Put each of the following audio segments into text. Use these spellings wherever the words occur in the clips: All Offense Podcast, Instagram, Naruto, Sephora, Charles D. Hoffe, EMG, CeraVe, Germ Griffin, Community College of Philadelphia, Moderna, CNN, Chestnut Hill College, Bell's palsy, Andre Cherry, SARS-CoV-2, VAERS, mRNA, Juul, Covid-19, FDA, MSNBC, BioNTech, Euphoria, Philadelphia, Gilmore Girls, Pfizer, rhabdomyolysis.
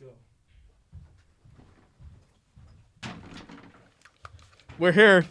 Go. We're here.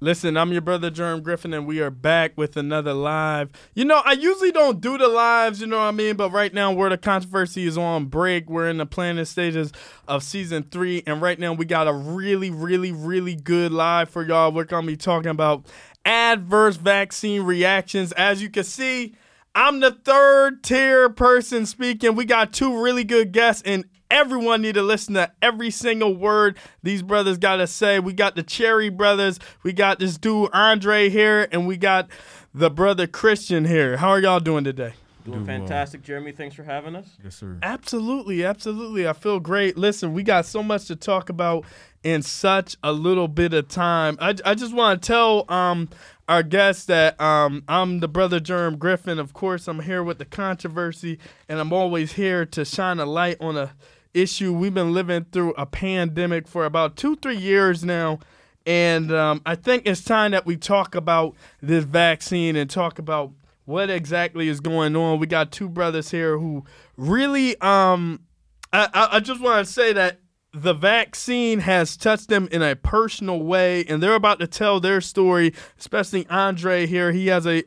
Listen, I'm your brother, Germ Griffin, and we are back with another live. You know, I usually don't do the lives, you know what I mean? But right now, Word of Controversy is on break. We're in the planning stages of season 3, and right now we got a really, really, really good live for y'all. We're going to be talking about adverse vaccine reactions. As you can see, I'm the third tier person speaking. We got two really good guests, and everyone need to listen to every single word these brothers got to say. We got the Cherry brothers. We got this dude, Andre, here. And we got the brother, Christian, here. How are y'all doing today? Doing fantastic, Jeremy. Thanks for having us. Yes, sir. Absolutely, absolutely. I feel great. Listen, we got so much to talk about in such a little bit of time. I just want to tell our guests that I'm the brother Germ Griffin. Of course, I'm here with the controversy, and I'm always here to shine a light on a issue. We've been living through a pandemic for about 2-3 years now, and I think it's time that we talk about this vaccine and talk about what exactly is going on. We got two brothers here who really I just want to say that the vaccine has touched them in a personal way, and they're about to tell their story, especially Andre here. He has a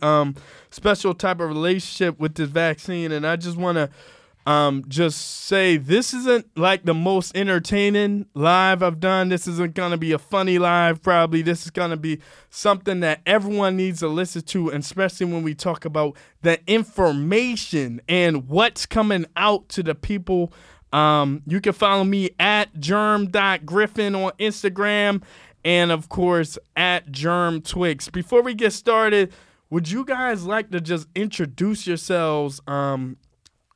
special type of relationship with this vaccine, and I just want to just say this isn't like the most entertaining live I've done. This isn't going to be a funny live, probably. This is going to be something that everyone needs to listen to, and especially when we talk about the information and what's coming out to the people. You can follow me at germ.griffin on Instagram, and, of course, at germtwix. Before we get started, would you guys like to just introduce yourselves,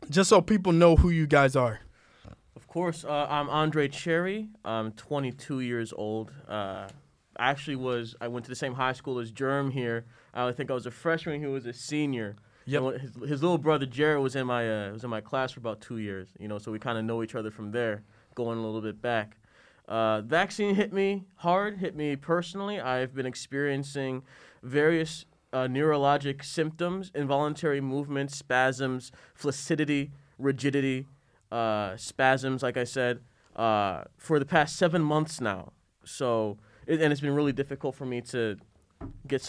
just so people know who you guys are? Of course. I'm Andre Cherry. I'm 22 years old. I went to the same high school as Germ here. I think I was a freshman. He was a senior. Yep. His little brother Jared was in my class for about 2 years. You know, so we kind of know each other from there, going a little bit back. Vaccine hit me hard. Hit me personally. I've been experiencing various neurologic symptoms, involuntary movements, spasms, flaccidity, rigidity, spasms, like I said, for the past 7 months now. So, and it's been really difficult for me to get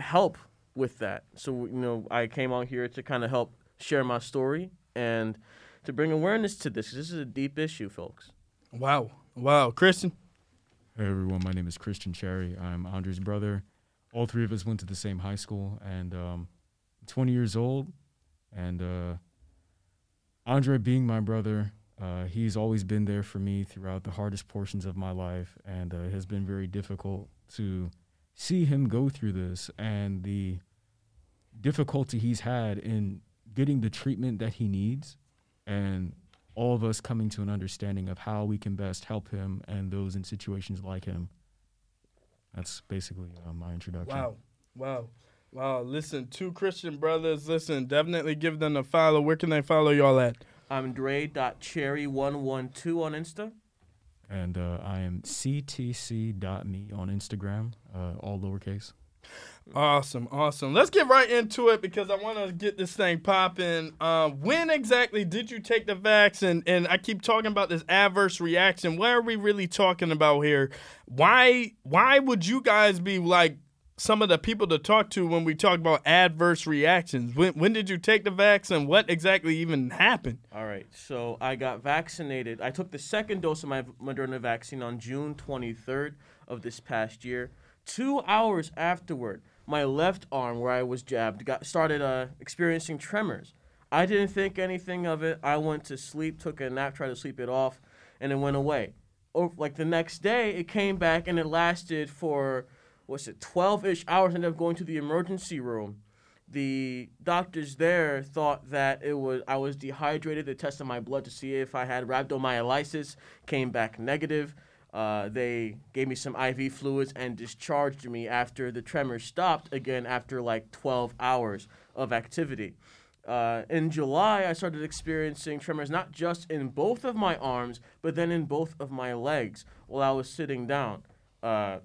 help with that. So, you know, I came out here to kind of help share my story and to bring awareness to this. This is a deep issue, folks. Wow. Christian. Hey, everyone. My name is Christian Cherry. I'm Andre's brother. All three of us went to the same high school, and I'm 20 years old, and Andre being my brother, he's always been there for me throughout the hardest portions of my life, and it has been very difficult to see him go through this and the difficulty he's had in getting the treatment that he needs, and all of us coming to an understanding of how we can best help him and those in situations like him. That's basically my introduction. Wow. Listen, two Christian brothers. Listen, definitely give them a follow. Where can they follow y'all at? I'm Dre.Cherry112 on Insta. And I am ctc.me on Instagram, all lowercase. Awesome. Let's get right into it because I want to get this thing popping. When exactly did you take the vaccine? And I keep talking about this adverse reaction. What are we really talking about here? Why would you guys be like some of the people to talk to when we talk about adverse reactions? When did you take the vaccine? What exactly even happened? All right, so I got vaccinated. I took the second dose of my Moderna vaccine on June 23rd of this past year. 2 hours afterward, my left arm where I was jabbed started experiencing tremors. I didn't think anything of it. I went to sleep, took a nap, tried to sleep it off, and it went away. Like the next day, it came back, and it lasted for 12-ish hours. I ended up going to the emergency room. The doctors there thought that I was dehydrated. They tested my blood to see if I had rhabdomyolysis. Came back negative. They gave me some IV fluids and discharged me after the tremors stopped again after like 12 hours of activity. In July, I started experiencing tremors not just in both of my arms, but then in both of my legs while I was sitting down. And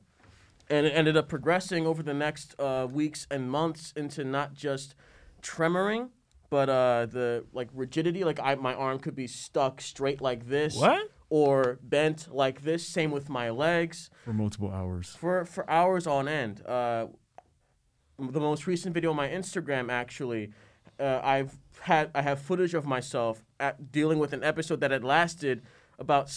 it ended up progressing over the next weeks and months into not just tremoring, but the like rigidity, like my arm could be stuck straight like this. What? Or bent like this. Same with my legs. For multiple hours. For hours on end. The most recent video on my Instagram, actually, I have footage of myself dealing with an episode that had lasted about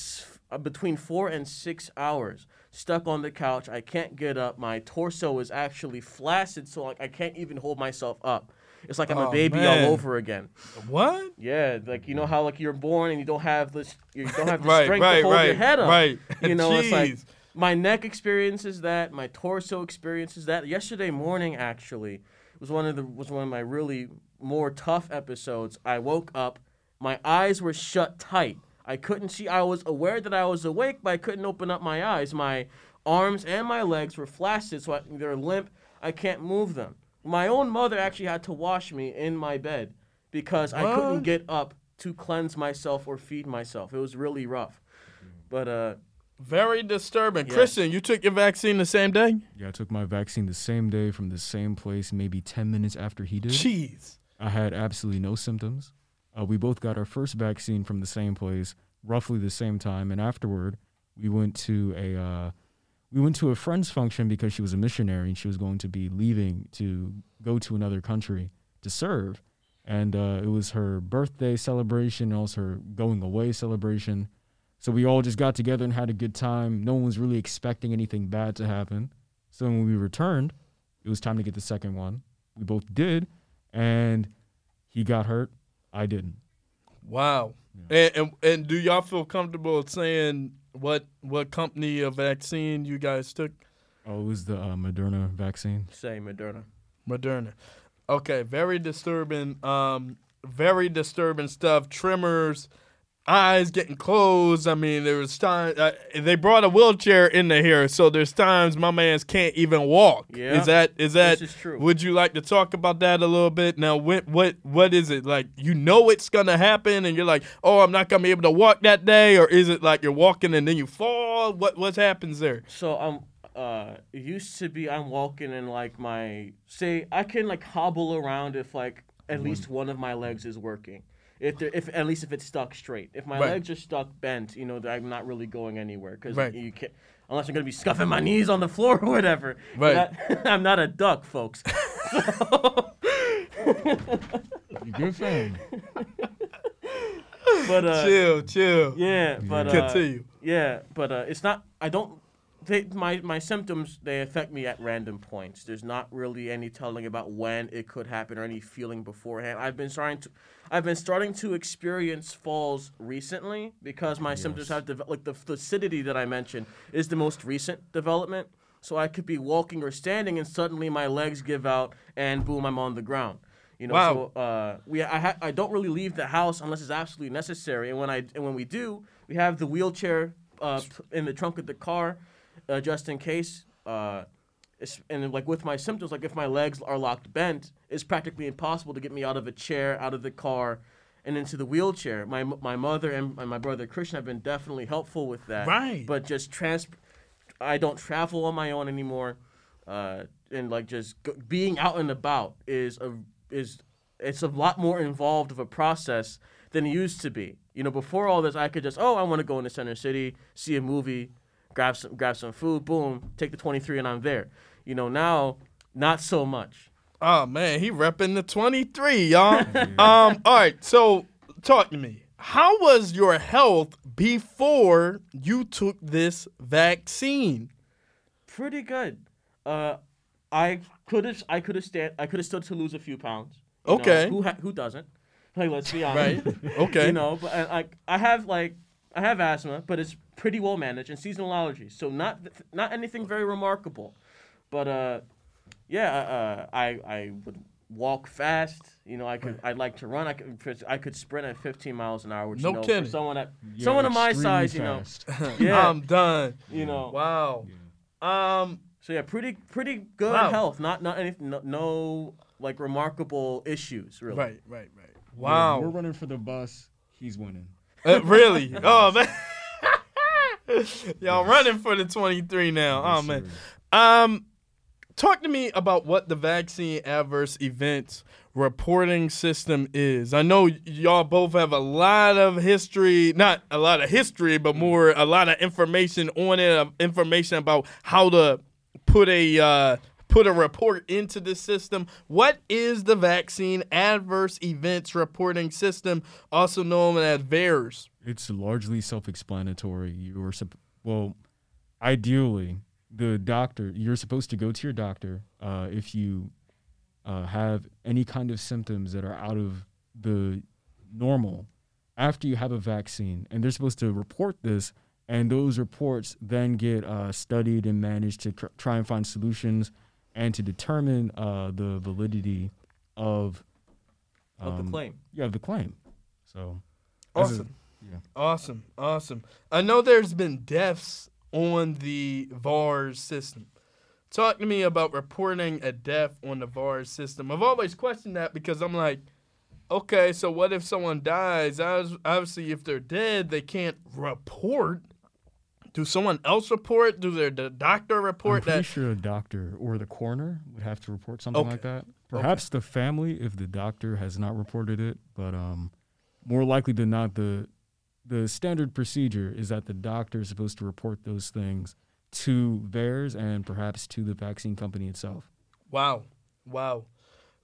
between 4 and 6 hours. Stuck on the couch, I can't get up. My torso is actually flaccid, so like I can't even hold myself up. It's like I'm a baby all over again. What? Yeah, like you know how like you're born and you don't have this, you don't have the strength to hold your head up. Right. You know, it's like my neck experiences that, my torso experiences that. Yesterday morning, actually, was one of my really more tough episodes. I woke up, my eyes were shut tight. I couldn't see. I was aware that I was awake, but I couldn't open up my eyes. My arms and my legs were flaccid, so they're limp. I can't move them. My own mother actually had to wash me in my bed because I couldn't get up to cleanse myself or feed myself. It was really rough. But very disturbing. Yeah. Christian, you took your vaccine the same day? Yeah, I took my vaccine the same day from the same place, maybe 10 minutes after he did. Jeez. I had absolutely no symptoms. We both got our first vaccine from the same place, roughly the same time, and afterward, we went to a friend's function because she was a missionary and she was going to be leaving to go to another country to serve, and it was her birthday celebration, and also her going away celebration. So we all just got together and had a good time. No one was really expecting anything bad to happen. So when we returned, it was time to get the second one. We both did, and he got hurt. I didn't. Wow. Yeah. And do y'all feel comfortable saying what company of vaccine you guys took? Oh, it was the Moderna vaccine. Say Moderna. Moderna. Okay, very disturbing. Very disturbing stuff. Tremors, eyes getting closed. I mean, there was time they brought a wheelchair in here, so there's times my man's can't even walk. Yeah. Is that this is true. Would you like to talk about that a little bit? Now what is it? Like you know it's gonna happen and you're like, oh, I'm not gonna be able to walk that day, or is it like you're walking and then you fall? What happens there? So it used to be I'm walking and like I can like hobble around if like at least one of my legs is working. If at least if it's stuck straight. If my legs are stuck bent, you know, I'm not really going anywhere because you can't, unless I'm gonna be scuffing my knees on the floor or whatever. Right. I'm not a duck, folks. So. You're good friend. But chill. Yeah, but continue. Yeah, but it's not. I don't. My symptoms, they affect me at random points. There's not really any telling about when it could happen or any feeling beforehand. I've been starting to experience falls recently because my symptoms have developed. Like the flaccidity that I mentioned is the most recent development. So I could be walking or standing and suddenly my legs give out and boom, I'm on the ground. You know, wow. So I don't really leave the house unless it's absolutely necessary. And when we do, we have the wheelchair in the trunk of the car. Just in case, and like with my symptoms, like if my legs are locked bent, it's practically impossible to get me out of a chair, out of the car, and into the wheelchair. My mother and my brother Christian have been definitely helpful with that. Right. But just I don't travel on my own anymore, and like just being out and about it's a lot more involved of a process than it used to be. You know, before all this, I could just I want to go into Center City, see a movie. Grab some food, boom, take the 23, and I'm there. You know, now, not so much. Oh, man, he repping the 23, y'all. All right, so talk to me. How was your health before you took this vaccine? Pretty good. I could have stood to lose a few pounds. Okay. Know, who doesn't? Like, let's be honest. Right. Okay. You know, but I have asthma, but it's pretty well managed, and seasonal allergies, so not anything very remarkable, but I would walk fast. You know, I'd like to run. I could sprint at 15 miles an hour. Which, no you know, kidding. For someone of my size, fast. You know, yeah, I'm done. You know, wow. Yeah. So yeah, pretty good health. Not anything. No like remarkable issues really. Right. Wow. Yeah, we're running for the bus. He's winning. Really? Oh man. Y'all running for the 23 now. Oh man. Talk to me about what the vaccine adverse events reporting system is. I know y'all both have a lot of history, not a lot of history, but more a lot of information on it, information about how to put a report into the system. What is the vaccine adverse events reporting system, also known as VAERS? It's largely self-explanatory. Ideally, the doctor, you're supposed to go to your doctor if you have any kind of symptoms that are out of the normal after you have a vaccine. And they're supposed to report this, and those reports then get studied and managed to try and find solutions and to determine the validity of the claim. Yeah, the claim. So awesome. Awesome. I know there's been deaths on the VAERS system. Talk to me about reporting a death on the VAERS system. I've always questioned that because I'm like, okay, so what if someone dies? Obviously, if they're dead, they can't report. Do someone else report? Do the doctor report? I'm pretty sure the doctor or the coroner would have to report something like that. Perhaps the family, if the doctor has not reported it, but more likely than not, the standard procedure is that the doctor is supposed to report those things to VAERS and perhaps to the vaccine company itself. Wow.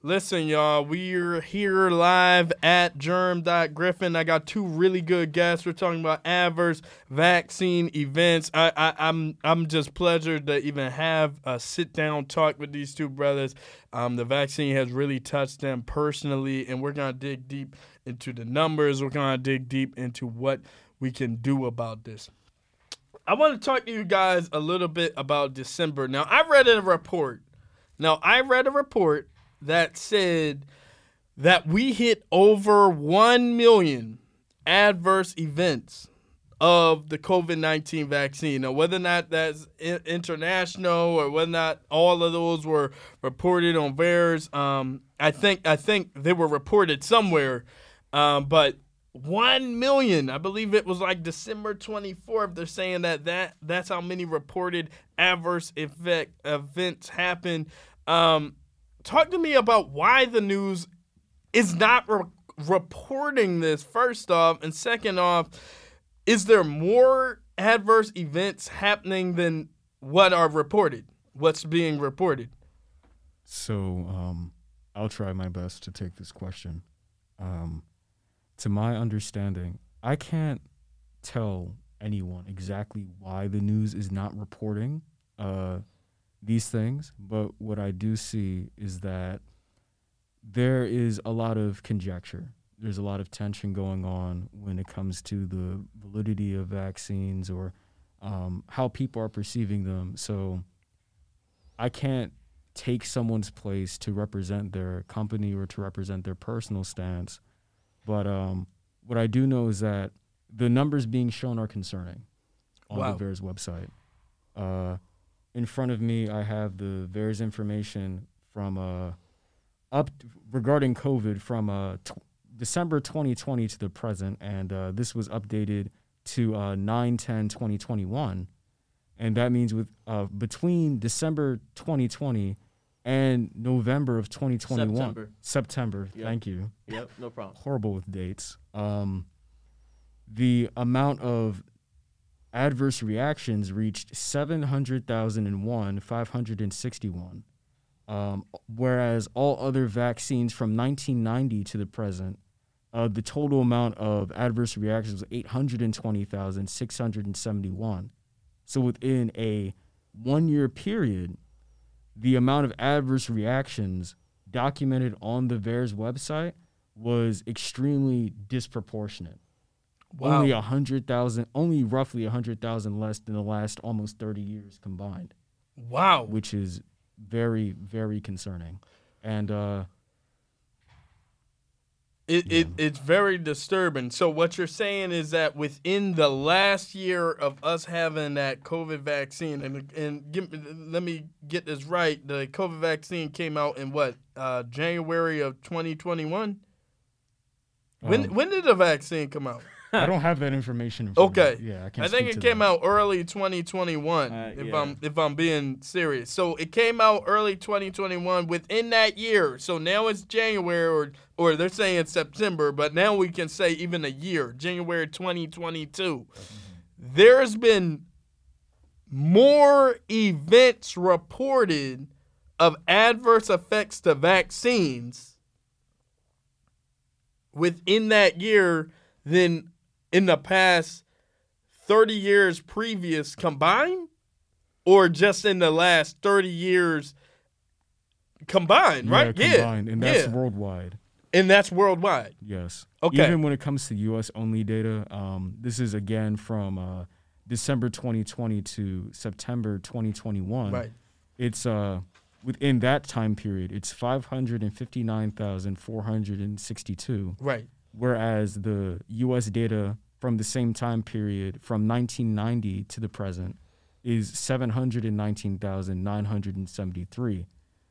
Listen, y'all, we're here live at Germ.Griffin. I got two really good guests. We're talking about adverse vaccine events. I'm just pleasured to even have a sit-down talk with these two brothers. The vaccine has really touched them personally, and we're going to dig deep into the numbers. We're going to dig deep into what we can do about this. I want to talk to you guys a little bit about December. Now, I read a report that said that we hit over 1 million adverse events of the COVID-19 vaccine. Now, whether or not that's international or whether or not all of those were reported on VAERS, I think they were reported somewhere, but 1 million, I believe it was like December 24th, they're saying that's how many reported adverse events happened. Talk to me about why the news is not reporting this, first off, and second off, is there more adverse events happening than what's being reported? So, I'll try my best to take this question. To my understanding, I can't tell anyone exactly why the news is not reporting these things, but what I do see is that there is a lot of conjecture. There's a lot of tension going on when it comes to the validity of vaccines or how people are perceiving them. So I can't take someone's place to represent their company or to represent their personal stance. But what I do know is that the numbers being shown are concerning on the VAERS website. In front of me, I have the VAERS information from regarding COVID from December 2020 to the present, and this was updated to 9/10/2021, and that means with between December 2020 and November of 2021. September. Yep. Thank you. Yep, no problem. Horrible with dates. The amount of adverse reactions reached 700,561, whereas all other vaccines from 1990 to the present, the total amount of adverse reactions was 820,671. So within a one-year period, the amount of adverse reactions documented on the VAERS website was extremely disproportionate. Wow. Only roughly 100,000 less than the last almost 30 years combined. Wow. Which is very, very concerning. And it's very disturbing. So what you're saying is that within the last year of us having that COVID vaccine, let me get this right, the COVID vaccine came out in what, January of 2021? When did the vaccine come out? I don't have that information. Okay. Yeah, I think it came out early 2021. If I'm being serious, so it came out early 2021 within that year. So now it's January, or they're saying it's September, but now we can say even a year, January 2022. There's been more events reported of adverse effects to vaccines within that year than in the past 30 years previous combined, or just in the last 30 years combined, right? Yeah, combined, and that's worldwide. And that's worldwide? Yes. Okay. Even when it comes to U.S.-only data, this is, again, from December 2020 to September 2021. Right. It's within that time period, it's 559,462. Right. Whereas the U.S. data from the same time period from 1990 to the present is 719,973.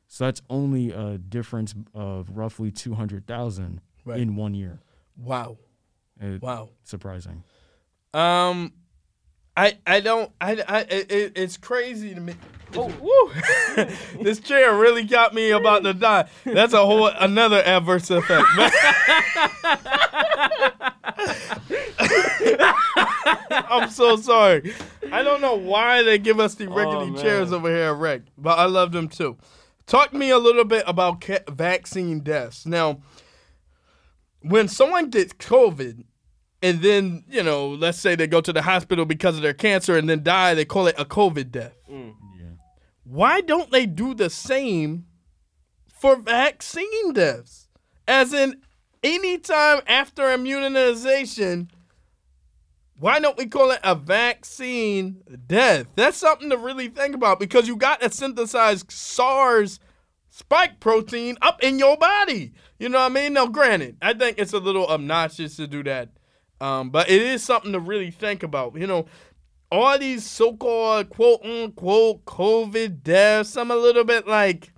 So that's only a difference of roughly 200,000 in 1 year. Wow. Wow. Surprising. It's crazy to me. Oh, woo. This chair really got me about to die. That's a whole another adverse effect. I'm so sorry. I don't know why they give us the rickety chairs over here, Rick, but I love them too. Talk to me a little bit about vaccine deaths. Now, when someone gets COVID, and then, you know, let's say they go to the hospital because of their cancer and then die, they call it a COVID death. Mm. Yeah. Why don't they do the same for vaccine deaths? As in, any time after immunization, why don't we call it a vaccine death? That's something to really think about, because you got to synthesize SARS spike protein up in your body. You know what I mean? Now, granted, I think it's a little obnoxious to do that. But it is something to really think about. You know, all these so-called quote-unquote COVID deaths, I'm a little bit like,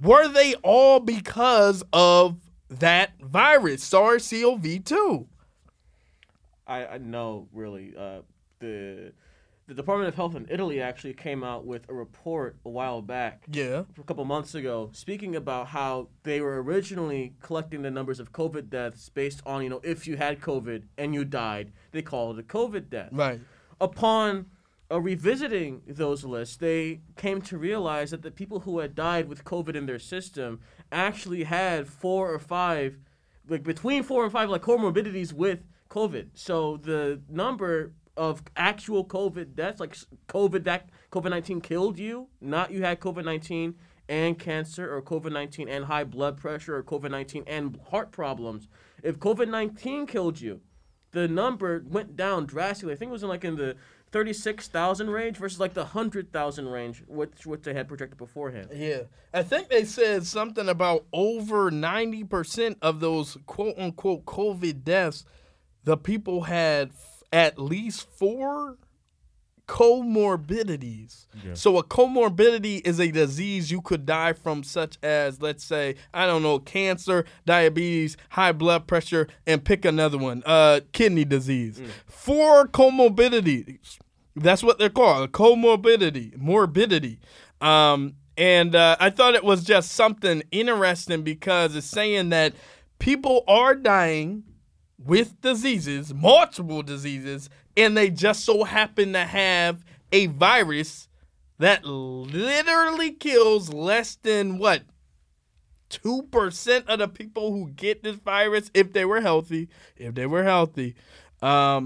were they all because of that virus, SARS-CoV-2? I know, really. The Department of Health in Italy actually came out with a report a while back, a couple months ago, speaking about how they were originally collecting the numbers of COVID deaths based on, you know, if you had COVID and you died, they call it a COVID death. Right. Upon revisiting those lists, they came to realize that the people who had died with COVID in their system actually had between four and five, like, comorbidities with COVID. So the number of actual COVID deaths, like COVID-19 killed you, not you had COVID-19 and cancer, or COVID-19 and high blood pressure, or COVID-19 and heart problems. If COVID-19 killed you, the number went down drastically. I think it was in the 36,000 range versus the 100,000 range, which they had projected beforehand. Yeah. I think they said something about over 90% of those quote-unquote COVID deaths, the people had at least four comorbidities. Yeah. So a comorbidity is a disease you could die from, such as, let's say, I don't know, cancer, diabetes, high blood pressure, and pick another one, kidney disease. Mm. Four comorbidities. That's what they're called, morbidity. And I thought it was just something interesting, because it's saying that people are dying with diseases, multiple diseases, and they just so happen to have a virus that literally kills less than, 2% of the people who get this virus if they were healthy. You know what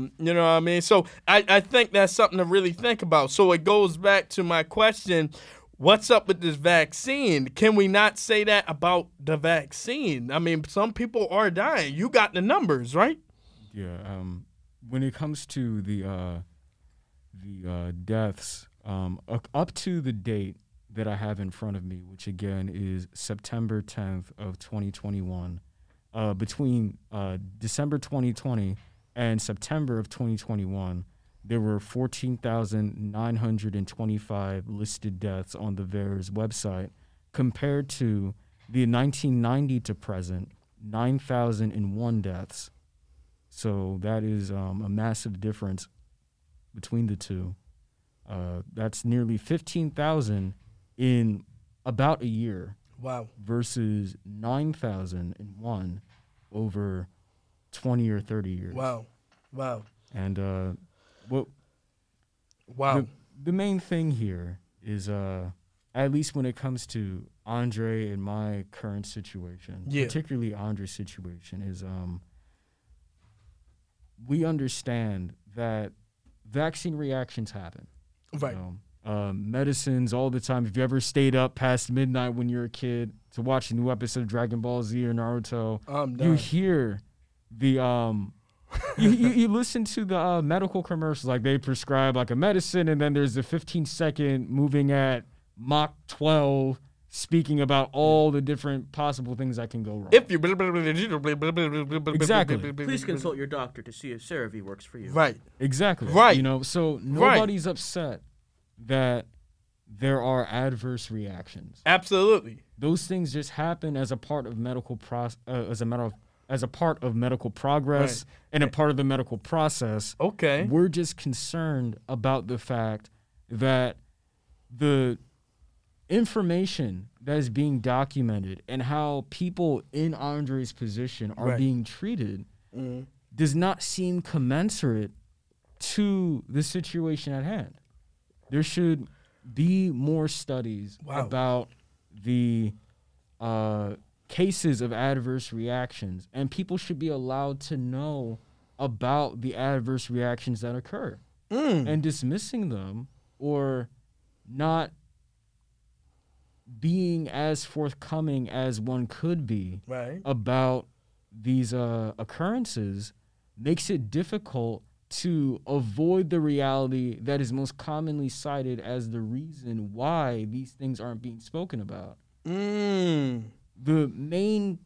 I mean? So I think that's something to really think about. So it goes back to my question, what's up with this vaccine? Can we not say that about the vaccine? I mean, some people are dying. You got the numbers, right? Yeah. When it comes to the deaths, up to the date that I have in front of me, which again is September 10th of 2021, between December 2020 and September of 2021, there were 14,925 listed deaths on the VAERS website, compared to the 1990 to present 9,001 deaths. So that is a massive difference between the two. That's nearly 15,000 in about a year. Wow. Versus 9,001 over 20 or 30 years. Wow. Wow. And wow. The main thing here is, at least when it comes to Andre and my current situation, particularly Andre's situation, is we understand that vaccine reactions happen. Right. Medicines all the time. If you ever stayed up past midnight when you're a kid to watch a new episode of Dragon Ball Z or Naruto, you hear the you listen to the medical commercials, like they prescribe like a medicine, and then there's the 15-second moving at Mach 12 speaking about all the different possible things that can go wrong. If you exactly, please consult your doctor to see if CeraVe works for you. Right, exactly. Right, you know. So nobody's upset that there are adverse reactions. Absolutely, those things just happen as a part of medical medical progress, right, and a part of the medical process. Okay, we're just concerned about the fact that the information that is being documented and how people in Andre's position are being treated does not seem commensurate to the situation at hand. There should be more studies about the cases of adverse reactions, and people should be allowed to know about the adverse reactions that occur. And dismissing them or not being as forthcoming as one could be about these occurrences makes it difficult to avoid the reality that is most commonly cited as the reason why these things aren't being spoken about. The main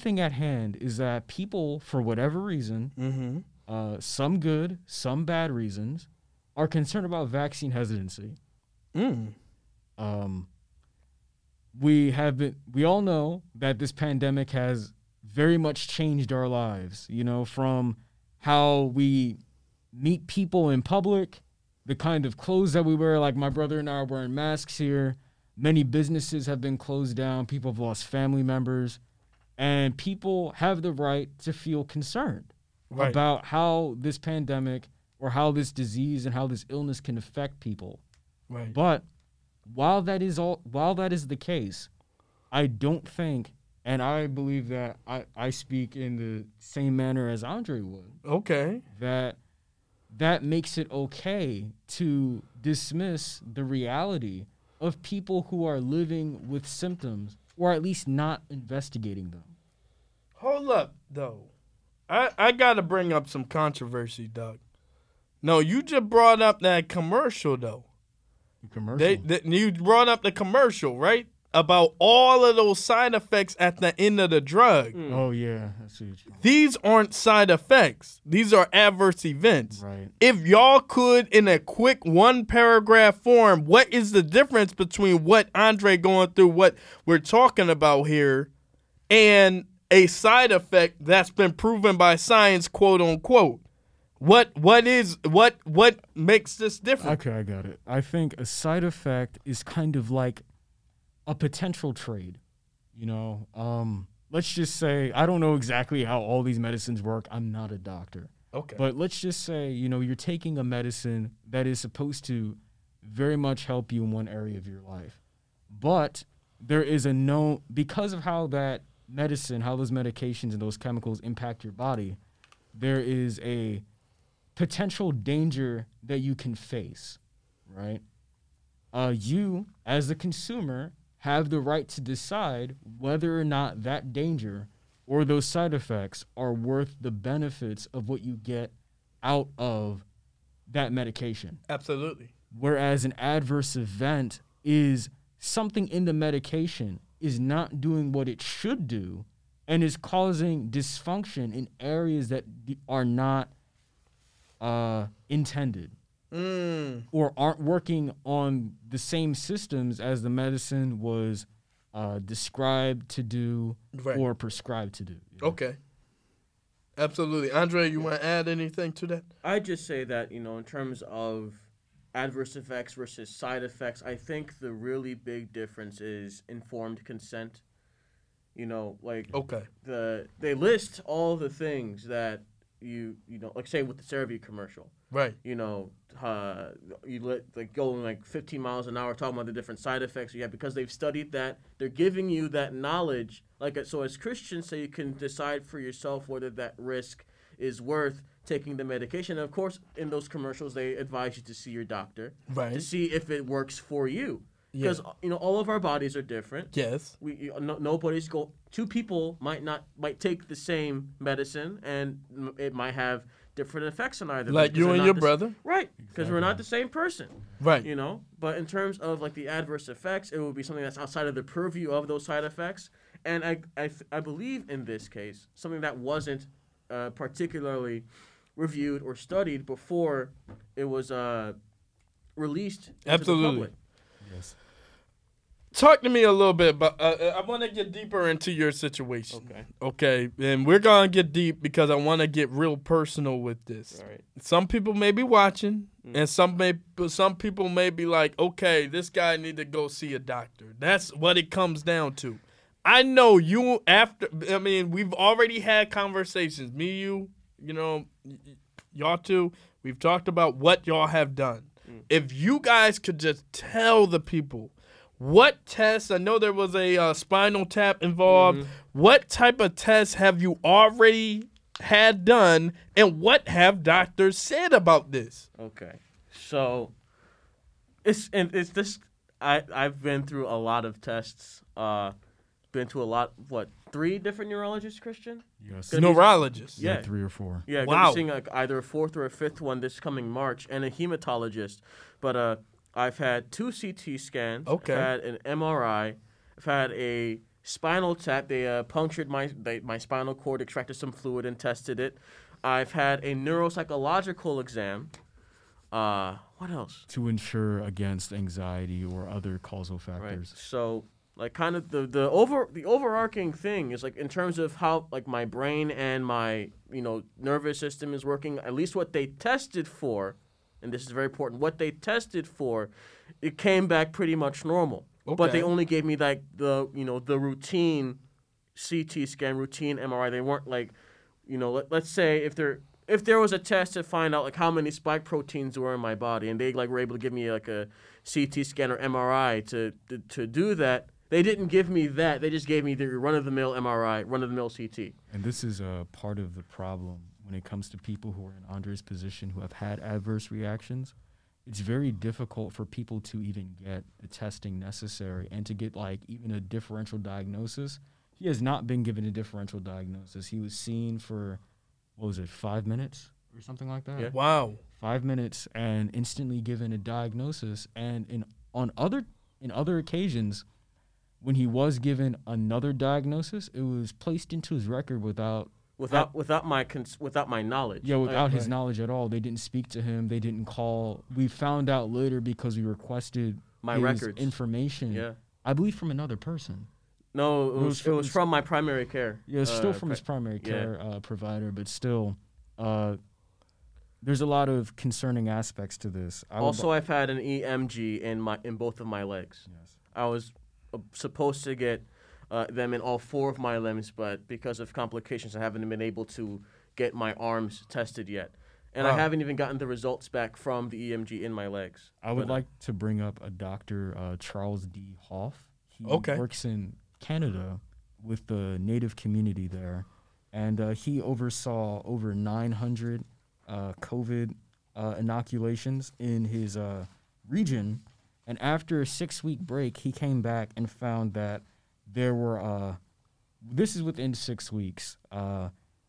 thing at hand is that people, for whatever reason, some good, some bad reasons, are concerned about vaccine hesitancy. We all know that this pandemic has very much changed our lives, you know, from how we meet people in public, the kind of clothes that we wear, like my brother and I are wearing masks here. Many businesses have been closed down. People have lost family members, and people have the right to feel concerned about how this pandemic or how this disease and how this illness can affect people. Right. But while that is the case, I don't think, and I believe that I speak in the same manner as Andre would. Okay. That makes it okay to dismiss the reality of people who are living with symptoms, or at least not investigating them. Hold up, though. I gotta bring up some controversy, Doug. No, you just brought up that commercial, though. You brought up the commercial, right? About all of those side effects at the end of the drug. Oh, yeah. I see what you're talking about. These aren't side effects. These are adverse events. Right. If y'all could, in a quick one-paragraph form, what is the difference between what Andre going through, what we're talking about here, and a side effect that's been proven by science, quote-unquote? What makes this different? Okay, I got it. I think a side effect is kind of like a potential trade. You know, let's just say, I don't know exactly how all these medicines work. I'm not a doctor. Okay. But let's just say, you know, you're taking a medicine that is supposed to very much help you in one area of your life. But there is a known, because of how that medicine, how those medications and those chemicals impact your body, there is a potential danger that you can face, right? You, as a consumer, have the right to decide whether or not that danger or those side effects are worth the benefits of what you get out of that medication. Absolutely. Whereas an adverse event is something in the medication is not doing what it should do and is causing dysfunction in areas that are not intended or aren't working on the same systems as the medicine was described to do or prescribed to do. You know? Okay. Absolutely. Andre, you want to add anything to that? I just say that, you know, in terms of adverse effects versus side effects, I think the really big difference is informed consent. You know, like, okay, they list all the things that you know, like, say with the CeraVe commercial. Right. You know, going like 15 miles an hour talking about the different side effects you have because they've studied that. They're giving you that knowledge. Like, so as Christians, so you can decide for yourself whether that risk is worth taking the medication. And, of course, in those commercials, they advise you to see your doctor. Right. To see if it works for you. Because, you know, all of our bodies are different. Yes. Two people might take the same medicine, and it might have different effects on either. Like you and your brother. Right. Because we're not the same person. Right. You know, but in terms of, like, the adverse effects, it would be something that's outside of the purview of those side effects. And I believe in this case, something that wasn't particularly reviewed or studied before it was released to the public. Yes. Talk to me a little bit about. I want to get deeper into your situation. Okay. And we're going to get deep because I want to get real personal with this. All right. Some people may be watching, and some people may be like, okay, this guy need to go see a doctor. That's what it comes down to. I know you we've already had conversations. Me, you know, y'all too. We've talked about what y'all have done. If you guys could just tell the people what tests, I know there was a spinal tap involved. What type of tests have you already had done, and what have doctors said about this? Okay, so it's this. I've been through a lot of tests. Been to a lot. What, 3 different neurologists, Christian? Yes. Neurologists. Yeah, 3 or 4. Yeah, wow. Seeing like either a 4th or a 5th one this coming March, and a hematologist. But I've had 2 CT scans. Okay. I've had an MRI. I've had a spinal tap. They punctured my spinal cord, extracted some fluid, and tested it. I've had a neuropsychological exam. What else? To ensure against anxiety or other causal factors. Right. So. Like, kind of the overarching thing is, like, in terms of how, like, my brain and my, you know, nervous system is working, at least what they tested for, and this is very important, what they tested for, it came back pretty much normal. Okay. But they only gave me, like, the, you know, the routine CT scan, routine MRI. They weren't, like, you know, let's say if there was a test to find out, like, how many spike proteins were in my body, and they, like, were able to give me, like, a CT scan or MRI to do that. They didn't give me that. They just gave me the run-of-the-mill MRI, run-of-the-mill CT. And this is a part of the problem when it comes to people who are in Andre's position who have had adverse reactions. It's very difficult for people to even get the testing necessary and to get, like, even a differential diagnosis. He has not been given a differential diagnosis. He was seen for, 5 minutes or something like that? Yeah. Wow. 5 minutes and instantly given a diagnosis. And on other occasions, when he was given another diagnosis, it was placed into his record without my knowledge. Yeah, without his knowledge at all. They didn't speak to him. They didn't call. We found out later because we requested his information. Yeah. I believe from another person. No, it was from my primary care. Yeah, it's still from his primary care provider, but still, there's a lot of concerning aspects to this. I've had an EMG in both of my legs. Yes, I was supposed to get them in all 4 of my limbs, but because of complications, I haven't been able to get my arms tested yet. And I haven't even gotten the results back from the EMG in my legs. I would like to bring up a doctor, Charles D. Hoffe. He works in Canada with the Native community there, and he oversaw over 900 COVID inoculations in his region. And after a 6-week break, he came back and found that there were, this is within 6 weeks,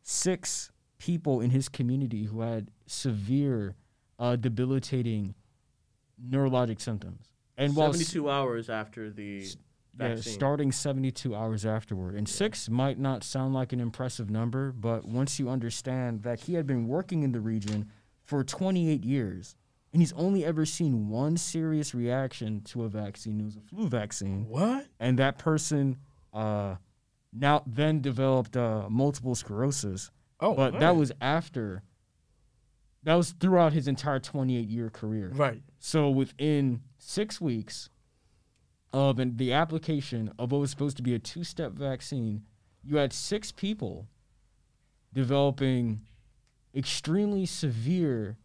6 people in his community who had severe, debilitating neurologic symptoms. And 72 hours after the vaccine. Yeah, starting 72 hours afterward. And 6 might not sound like an impressive number, but once you understand that he had been working in the region for 28 years, and he's only ever seen one serious reaction to a vaccine. It was a flu vaccine. What? And that person developed multiple sclerosis. Oh, but that was after. That was throughout his entire 28-year career. Right. So within 6 weeks of the application of what was supposed to be a two-step vaccine, you had 6 people developing extremely severe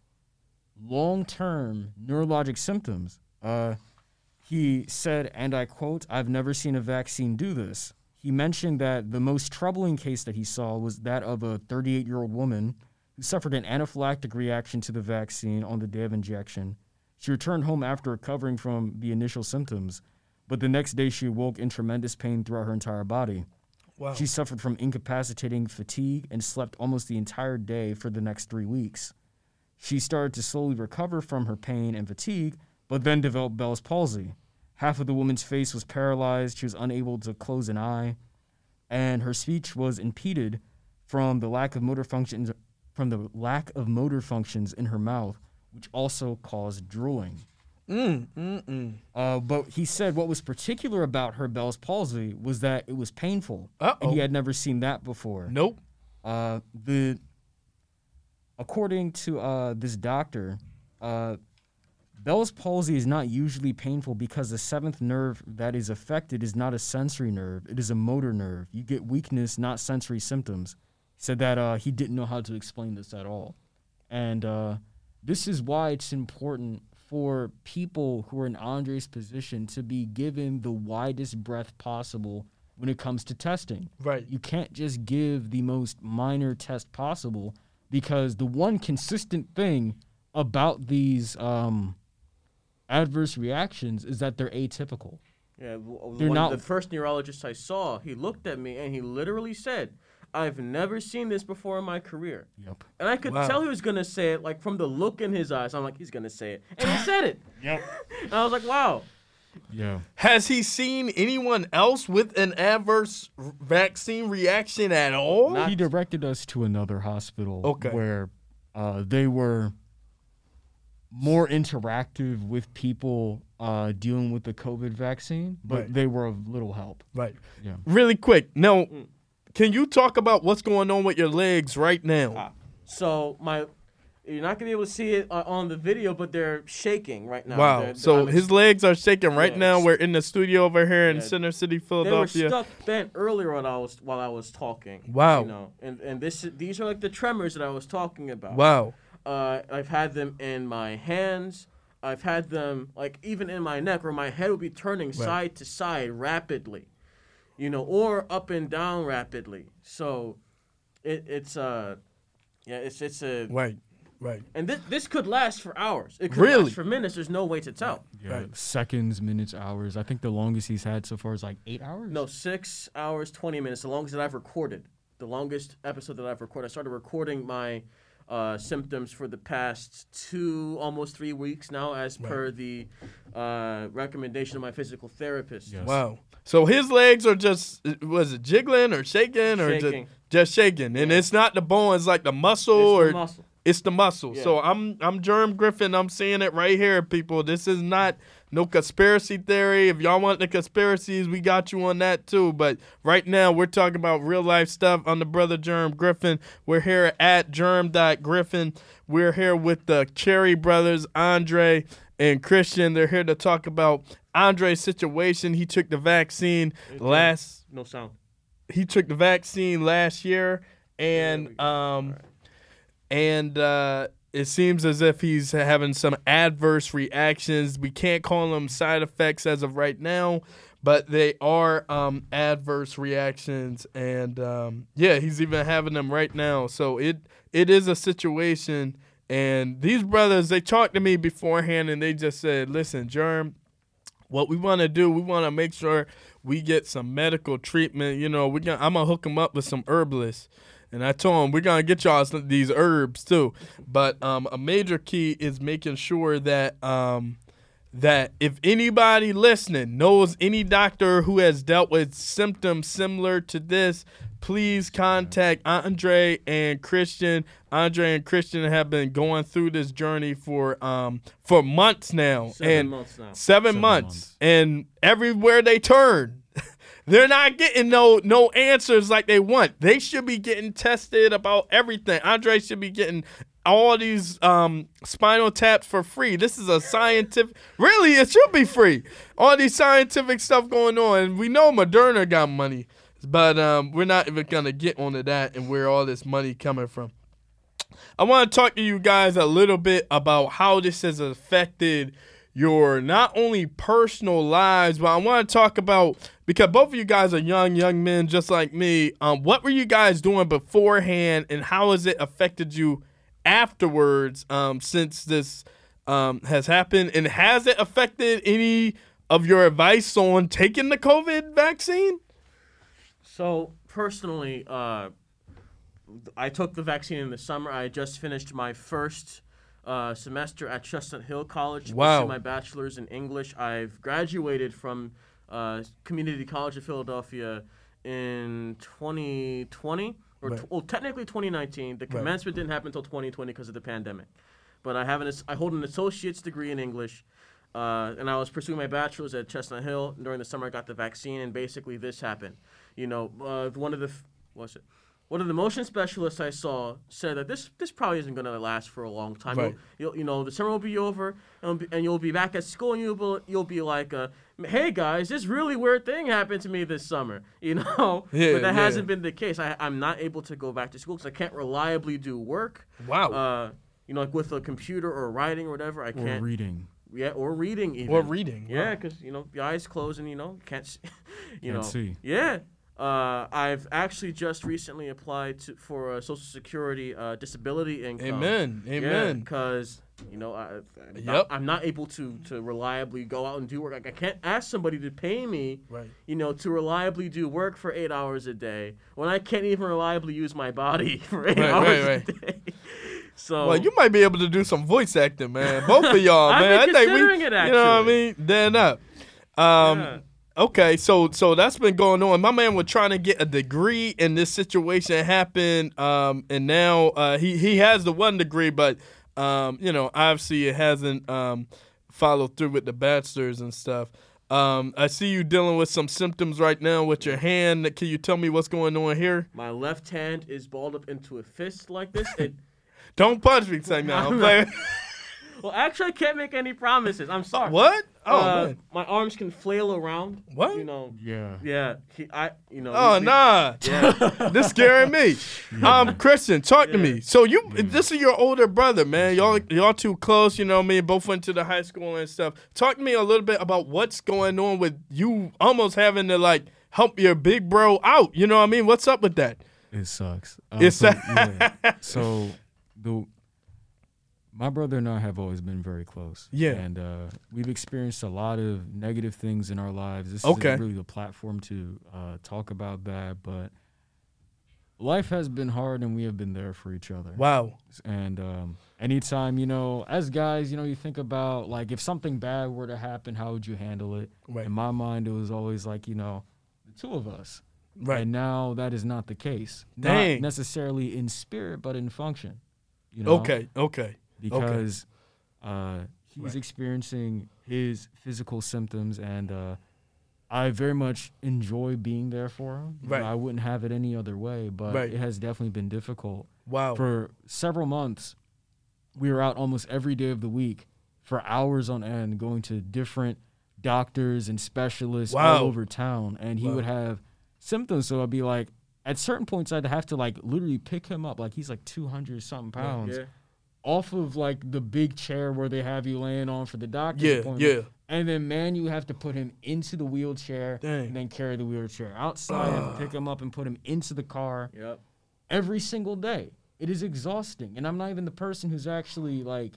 long-term neurologic symptoms. He said, and I quote, "I've never seen a vaccine do this." He mentioned that the most troubling case that he saw was that of a 38-year-old woman who suffered an anaphylactic reaction to the vaccine on the day of injection. She returned home after recovering from the initial symptoms, but the next day she awoke in tremendous pain throughout her entire body. Wow. She suffered from incapacitating fatigue and slept almost the entire day for the next 3 weeks. She started to slowly recover from her pain and fatigue, but then developed Bell's palsy. Half of the woman's face was paralyzed. She was unable to close an eye, and her speech was impeded from the lack of motor functions in her mouth, which also caused drooling. But he said what was particular about her Bell's palsy was that it was painful, and he had never seen that before. Nope. According to this doctor, Bell's palsy is not usually painful because the seventh nerve that is affected is not a sensory nerve. It is a motor nerve. You get weakness, not sensory symptoms. Said that he didn't know how to explain this at all. And this is why it's important for people who are in Andre's position to be given the widest breadth possible when it comes to testing. Right. You can't just give the most minor test possible, because the one consistent thing about these adverse reactions is that they're atypical. Yeah, the first neurologist I saw, he looked at me and he literally said, "I've never seen this before in my career." Yep. And I could tell he was going to say it, like, from the look in his eyes. I'm like, he's going to say it. And he said it. Yep. And I was like, wow. Yeah. Has he seen anyone else with an adverse vaccine reaction at all? He directed us to another hospital where they were more interactive with people dealing with the COVID vaccine, but they were of little help. Right. Yeah. Really quick. No. Can you talk about what's going on with your legs right now? You're not going to be able to see it on the video, but they're shaking right now. Wow. His legs are shaking right now. We're in the studio over here in Center City, Philadelphia. They were stuck bent earlier while I was talking. Wow. You know, and these are like the tremors that I was talking about. Wow. I've had them in my hands. I've had them, like, even in my neck, where my head would be turning side to side rapidly. You know, or up and down rapidly. So, it's a right. And this could last for hours. It could last for minutes. There's no way to tell. Yeah, right. Seconds, minutes, hours. I think the longest he's had so far is like 8 hours. No, 6 hours, 20 minutes. The longest that I've recorded. The longest episode that I've recorded. I started recording my symptoms for the past 2, almost 3 weeks now, as per the recommendation of my physical therapist. Yes. Wow. So his legs are was it jiggling or shaking? Or just shaking. And it's not the bone, it's like the muscle. It's the muscle. It's the muscle. Yeah. So I'm Germ Griffin. I'm seeing it right here, people. This is not no conspiracy theory. If y'all want the conspiracies, we got you on that too. But right now, we're talking about real life stuff. I'm the brother Germ Griffin. We're here at germ.griffin. We're here with the Cherry brothers, Andre and Christian. They're here to talk about Andre's situation. He took the vaccine last year, and it seems as if he's having some adverse reactions. We can't call them side effects as of right now, but they are adverse reactions, and he's even having them right now. So it is a situation. And these brothers, they talked to me beforehand, and they just said, "Listen, Germ, what we want to do, we want to make sure we get some medical treatment. You know, I'm going to hook them up with some herbalists." And I told them, we're going to get y'all these herbs too. But a major key is making sure that that if anybody listening knows any doctor who has dealt with symptoms similar to this, please contact Andre and Christian. Andre and Christian have been going through this journey for months now. 7 months now. Seven months. And everywhere they turn, They're not getting no answers like they want. They should be getting tested about everything. Andre should be getting all these spinal taps for free. This is a scientific... Really, it should be free. All these scientific stuff going on. And we know Moderna got money. But we're not even going to get onto that and where all this money coming from. I want to talk to you guys a little bit about how this has affected your not only personal lives, but I want to talk about, because both of you guys are young men just like me, what were you guys doing beforehand and how has it affected you afterwards since this has happened, and has it affected any of your advice on taking the COVID vaccine? So personally, I took the vaccine in the summer. I just finished my first semester at Chestnut Hill College. Wow. My bachelor's in English. I've graduated from Community College of Philadelphia in 2020. Technically 2019. The commencement didn't happen until 2020 because of the pandemic. But I hold an associate's degree in English, and I was pursuing my bachelor's at Chestnut Hill. During the summer, I got the vaccine, and basically this happened. You know, one of the motion specialists I saw said that this probably isn't going to last for a long time. Right. You know, the summer will be over, and you'll be back at school, and you'll be like, hey, guys, this really weird thing happened to me this summer, you know? Yeah, but that hasn't been the case. I'm not able to go back to school because I can't reliably do work. Wow. You know, like with a computer or writing or whatever, I can't. Or reading. Yeah, or reading even. Yeah, because, you know, your eyes closed and, you know, can't see. Yeah. I've actually just recently applied for a Social Security disability income. Amen. Because, you know, I'm not able to reliably go out and do work. Like, I can't ask somebody to pay me, you know, to reliably do work for 8 hours a day when I can't even reliably use my body for eight hours a day. So, well, you might be able to do some voice acting, man. Both of y'all, man. I've been considering it, actually. You know what I mean? Then up. Yeah. Okay, so that's been going on. My man was trying to get a degree, and this situation happened, and now he has the one degree, but, you know, obviously it hasn't followed through with the bachelor's and stuff. I see you dealing with some symptoms right now with your hand. Can you tell me what's going on here? My left hand is balled up into a fist like this. Don't punch me, say now. Well, actually, I can't make any promises. I'm sorry. What? Oh, man. My arms can flail around. What? You know. Yeah. Yeah. Oh, nah. Yeah. This scaring me. Yeah. Christian, talk to me. So this is your older brother, man. Y'all too close. You know what I mean? Both went to the high school and stuff. Talk to me a little bit about what's going on with you almost having to like help your big bro out. You know what I mean? What's up with that? It sucks. My brother and I have always been very close. Yeah. And we've experienced a lot of negative things in our lives. This isn't really the platform to talk about that, but life has been hard and we have been there for each other. Wow. And anytime, you know, as guys, you know, you think about, like, if something bad were to happen, how would you handle it? Right. In my mind, it was always like, you know, the two of us. Right. And now that is not the case. Dang. Not necessarily in spirit, but in function. You know? Okay. Because he's experiencing his physical symptoms, and I very much enjoy being there for him. Right. You know, I wouldn't have it any other way, but it has definitely been difficult. Wow. For several months, we were out almost every day of the week for hours on end, going to different doctors and specialists all over town, and he would have symptoms, so I'd be like, at certain points, I'd have to like literally pick him up, like he's like 200-something pounds. Yeah. Off of like the big chair where they have you laying on for the doctor's appointment. Yeah. And then, man, you have to put him into the wheelchair. Dang. And then carry the wheelchair outside and pick him up and put him into the car. Yep. Every single day. It is exhausting. And I'm not even the person who's actually like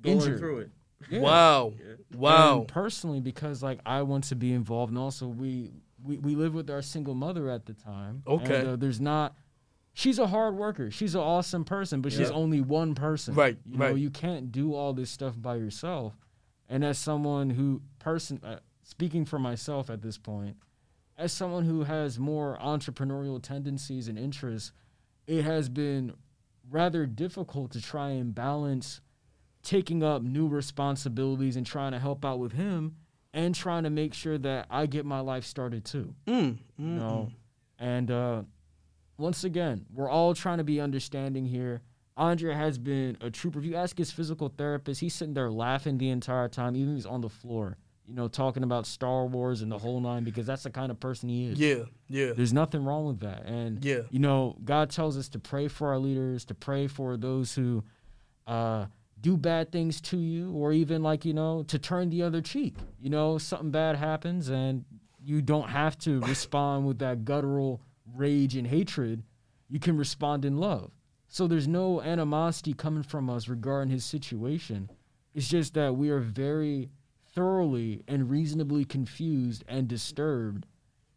going through it. Yeah. Wow. Yeah. Wow. And personally, because like I want to be involved, and also we live with our single mother at the time. Okay. And, she's a hard worker. She's an awesome person, but she's only one person. Right, you know, you can't do all this stuff by yourself. And as someone who, speaking for myself at this point, as someone who has more entrepreneurial tendencies and interests, it has been rather difficult to try and balance taking up new responsibilities and trying to help out with him and trying to make sure that I get my life started too. You know? And once again, we're all trying to be understanding here. Andre has been a trooper. If you ask his physical therapist, he's sitting there laughing the entire time, even if he's on the floor, you know, talking about Star Wars and the whole nine, because that's the kind of person he is. Yeah, yeah. There's nothing wrong with that. And, you know, God tells us to pray for our leaders, to pray for those who do bad things to you, or even, like, you know, to turn the other cheek. You know, something bad happens and you don't have to respond with that guttural rage and hatred. You can respond in love. So there's no animosity coming from us regarding his situation. It's just that we are very thoroughly and reasonably confused and disturbed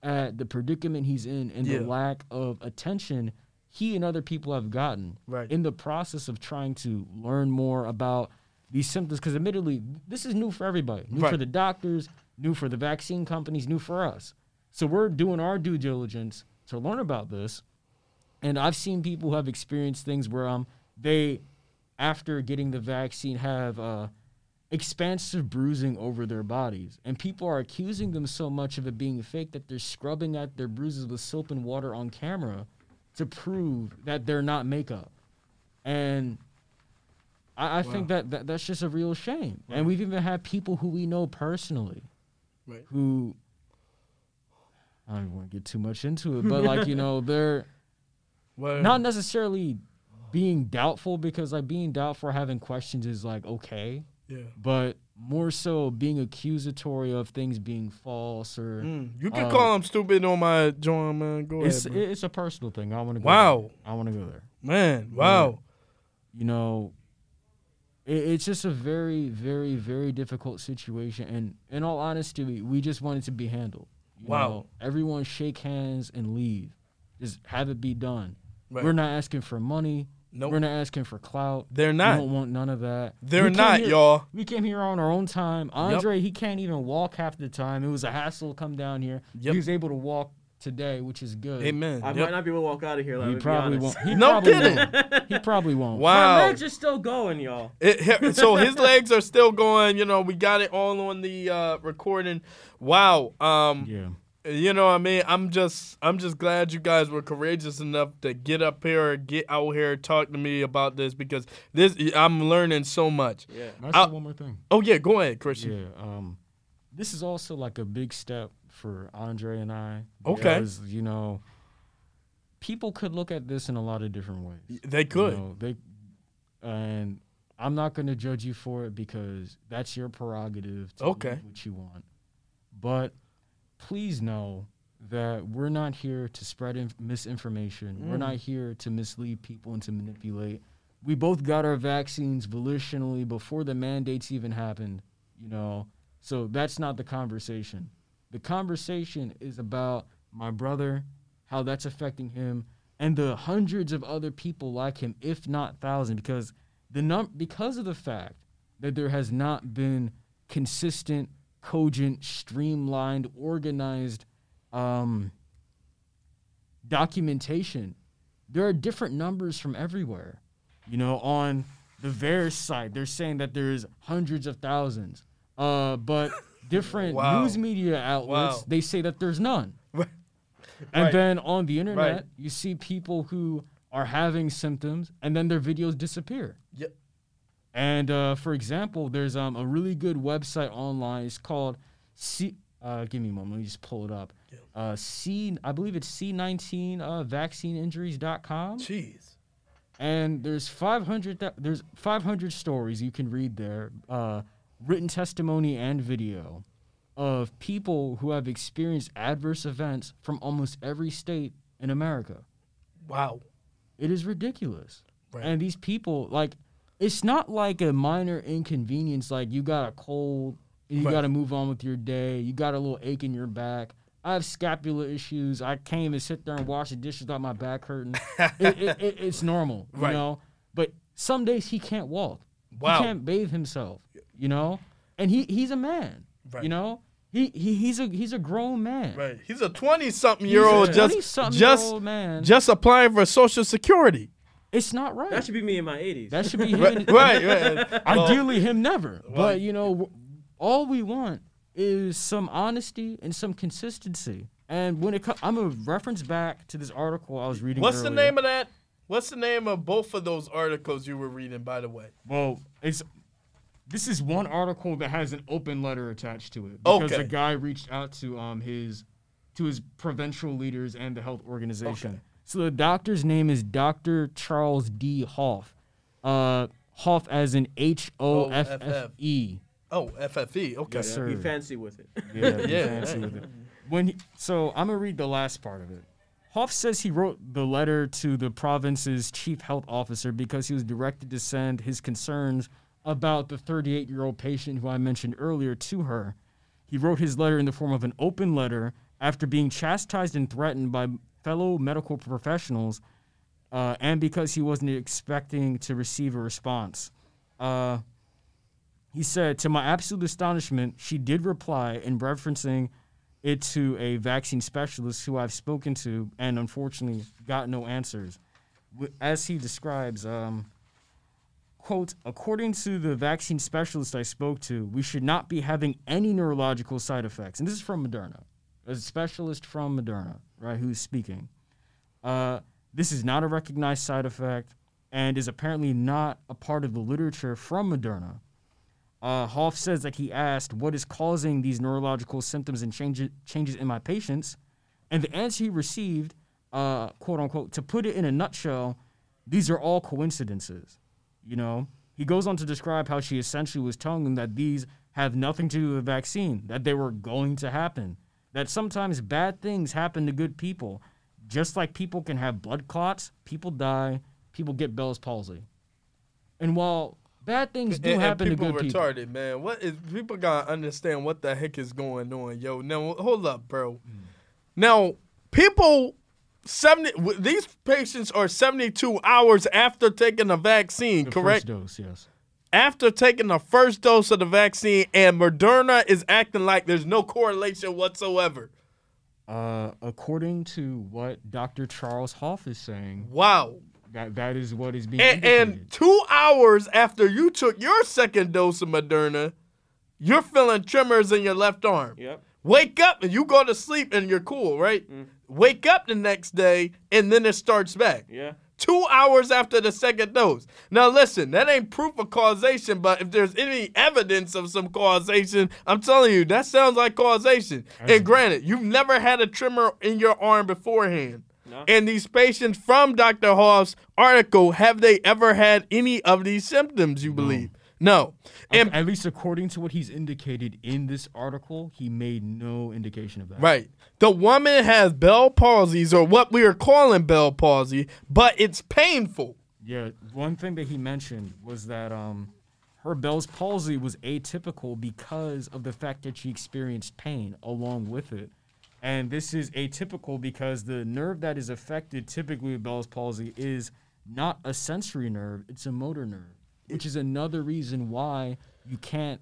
at the predicament he's in and the lack of attention he and other people have gotten in the process of trying to learn more about these symptoms. Because admittedly, this is new for everybody. New for the doctors, new for the vaccine companies, new for us. So we're doing our due diligence to learn about this. And I've seen people who have experienced things where they, after getting the vaccine, have expansive bruising over their bodies. And people are accusing them so much of it being fake that they're scrubbing at their bruises with soap and water on camera to prove that they're not makeup. And I think that's just a real shame. Right. And we've even had people who we know personally who, I don't even want to get too much into it, but, like, you know, they're... Well, not necessarily being doubtful, because, like, being doubtful or having questions is, like, okay. Yeah. But more so being accusatory of things being false or... You can call them stupid on my joint, man. Go ahead, bro. It's a personal thing. I want to go there. I want to go there. Man, wow. You know, it's just a very, very, very difficult situation. And in all honesty, we just want it to be handled. You know, everyone shake hands and leave. Just have it be done. Right. We're not asking for money. Nope. We're not asking for clout. They're not. We don't want none of that. They're not, y'all. We came here on our own time. Andre, he can't even walk half the time. It was a hassle to come down here. Yep. He was able to walk today, which is good. Amen. I might not be able to walk out of here. He probably won't. He probably won't. Wow. My legs are still going, y'all. So his legs are still going. You know, we got it all on the recording. Wow. Yeah. You know what I mean? I'm just glad you guys were courageous enough to get up here, get out here, talk to me about this, because this, I'm learning so much. Yeah. Can I say one more thing? Oh, yeah. Go ahead, Christian. Yeah. This is also like a big step for Andre and I. Okay. Because, you know, people could look at this in a lot of different ways. They could. You know, and I'm not going to judge you for it, because that's your prerogative to do what you want. But... please know that we're not here to spread misinformation. We're not here to mislead people and to manipulate. We both got our vaccines volitionally before the mandates even happened, you know. So that's not the conversation. The conversation is about my brother, how that's affecting him, and the hundreds of other people like him, if not thousands, because because of the fact that there has not been consistent, cogent, streamlined, organized documentation. There are different numbers from everywhere. You know, on the VAERS site, they're saying that there is hundreds of thousands. But different news media outlets, they say that there's none. And then on the internet, you see people who are having symptoms, and then their videos disappear. Yep. And, for example, there's a really good website online. It's called give me a moment. Let me just pull it up. I believe it's C19 vaccineinjuries.com. Jeez. And there's 500 stories you can read there, written testimony and video of people who have experienced adverse events from almost every state in America. Wow. It is ridiculous. Right. And these people, like... it's not like a minor inconvenience, like you got a cold, you got to move on with your day, you got a little ache in your back. I have scapular issues. I can't even sit there and wash the dishes without my back hurting. It's normal, you know? But some days he can't walk. Wow. He can't bathe himself, you know? And he's a man, you know? He's a grown man. Right. He's a 20-something-year-old just applying for Social Security. It's not right. That should be me in my 80s. That should be him. Ideally, him never. But, you know, all we want is some honesty and some consistency. And when it comes, I'm going to reference back to this article I was reading earlier. The name of that? What's the name of both of those articles you were reading, by the way? Well, this is one article that has an open letter attached to it. Because the guy reached out to his provincial leaders and the health organization. Okay. So the doctor's name is Dr. Charles D. Hoffe. Hoffe as in Hoffe. Oh, F-F-E. Okay. Yes, sir. Be fancy with it. Yeah, fancy with it. So I'm going to read the last part of it. Hoffe says he wrote the letter to the province's chief health officer because he was directed to send his concerns about the 38-year-old patient who I mentioned earlier to her. He wrote his letter in the form of an open letter after being chastised and threatened by fellow medical professionals and because he wasn't expecting to receive a response. He said, to my absolute astonishment, she did reply in referencing it to a vaccine specialist who I've spoken to and unfortunately got no answers. As he describes, quote, according to the vaccine specialist I spoke to, we should not be having any neurological side effects. And this is from Moderna, a specialist from Moderna, right, who's speaking. This is not a recognized side effect and is apparently not a part of the literature from Moderna. Hoffe says that he asked what is causing these neurological symptoms and changes in my patients, and the answer he received, quote unquote, to put it in a nutshell, these are all coincidences. You know, he goes on to describe how she essentially was telling them that these have nothing to do with the vaccine, that they were going to happen, that sometimes bad things happen to good people, just like people can have blood clots, people die, people get Bell's palsy, and while bad things do happen to good people. People retarded, man. People gotta understand what the heck is going on, yo. Now, hold up, bro. Now, these patients are 72 hours after taking the vaccine, correct? First dose, yes. After taking the first dose of the vaccine, and Moderna is acting like there's no correlation whatsoever. According to what Dr. Charles Hoffe is saying. Wow. That is what is being indicated. And 2 hours after you took your second dose of Moderna, you're feeling tremors in your left arm. Yep. Wake up and you go to sleep and you're cool, right? Mm. Wake up the next day and then it starts back. Yeah. 2 hours after the second dose. Now, listen, that ain't proof of causation, but if there's any evidence of some causation, I'm telling you, that sounds like causation. And granted, you've never had a tremor in your arm beforehand. No. And these patients from Dr. Hoffe's article, have they ever had any of these symptoms, you believe? No. And at least according to what he's indicated in this article, he made no indication of that. Right. The woman has Bell's palsy, or what we are calling Bell's palsy, but it's painful. Yeah. One thing that he mentioned was that her Bell's palsy was atypical because of the fact that she experienced pain along with it. And this is atypical because the nerve that is affected typically with Bell's palsy is not a sensory nerve, it's a motor nerve, which is another reason why you can't,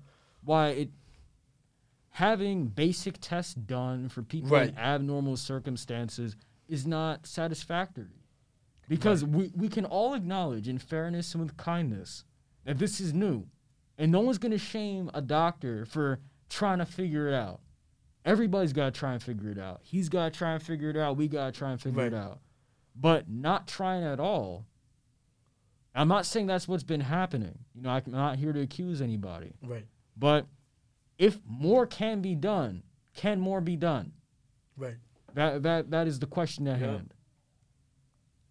having basic tests done for people in abnormal circumstances is not satisfactory. Because we can all acknowledge in fairness and with kindness that this is new. And no one's going to shame a doctor for trying to figure it out. Everybody's got to try and figure it out. He's got to try and figure it out. We got to try and figure it out. But not trying at all, I'm not saying that's what's been happening. You know, I'm not here to accuse anybody. Right. But if more can be done, can more be done? Right. That is the question at hand.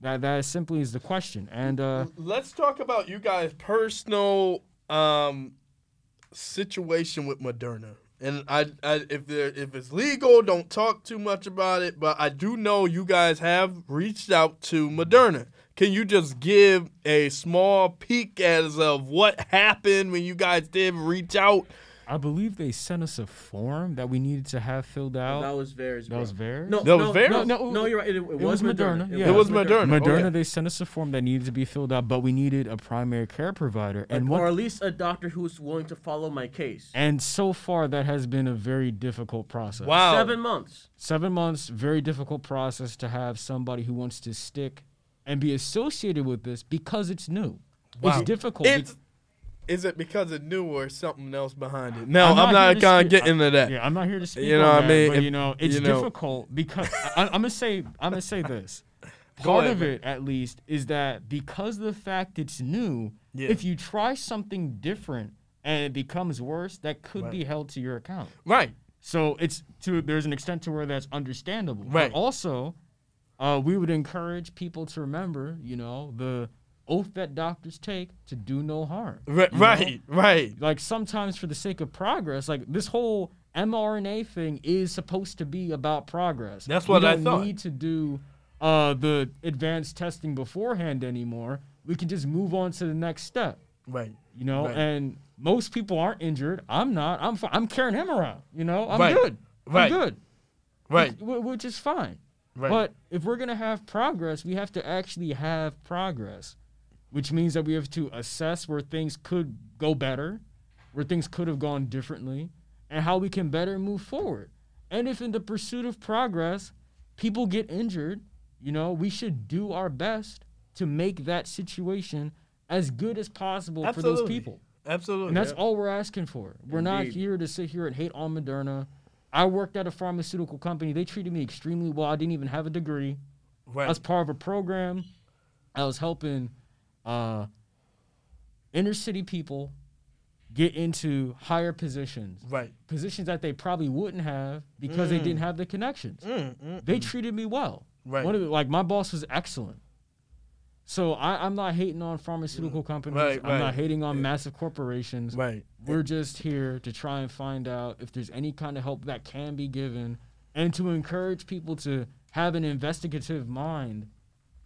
That simply is the question. And let's talk about you guys' personal situation with Moderna. And if it's legal, don't talk too much about it. But I do know you guys have reached out to Moderna. Can you just give a small peek as of what happened when you guys did reach out? I believe they sent us a form that we needed to have filled out. That was VAERS. That was VAERS? No, VAERS? No, you're right. It was Moderna. Yeah. It was Moderna. Moderna, they sent us a form that needed to be filled out, but we needed a primary care provider. Or at least a doctor who's willing to follow my case. And so far, that has been a very difficult process. Wow. 7 months. 7 months, very difficult process to have somebody who wants to stick and be associated with this because it's new. Wow. It's difficult. It's Is it because it knew or something else behind it? No, I'm not going to get into that. Yeah, I'm not here to speak. You know what I mean? But, it's difficult because I'm gonna say this. Part of it, at least, is that because of the fact it's new, if you try something different and it becomes worse, that could be held to your account. Right. So there's an extent to where that's understandable. Right. But also, we would encourage people to remember, the oath that doctors take to do no harm. Right. Like, sometimes for the sake of progress, like, this whole mRNA thing is supposed to be about progress. That's what I thought. We don't need to do the advanced testing beforehand anymore. We can just move on to the next step. Right. And most people aren't injured. I'm not. I'm fine. I'm carrying him around. I'm good. Right. I'm good. Right. Which is fine. Right. But if we're going to have progress, we have to actually have progress, which means that we have to assess where things could go better, where things could have gone differently, and how we can better move forward. And if in the pursuit of progress, people get injured, we should do our best to make that situation as good as possible Absolutely. For those people. Absolutely. And that's all we're asking for. We're not here to sit here and hate on Moderna. I worked at a pharmaceutical company. They treated me extremely well. I didn't even have a degree. Right. I was part of a program. I was helping inner city people get into higher positions. Right. Positions that they probably wouldn't have because they didn't have the connections. They treated me well. Right. My boss was excellent. So I'm not hating on pharmaceutical companies. I'm not hating on massive corporations. Right. We're just here to try and find out if there's any kind of help that can be given and to encourage people to have an investigative mind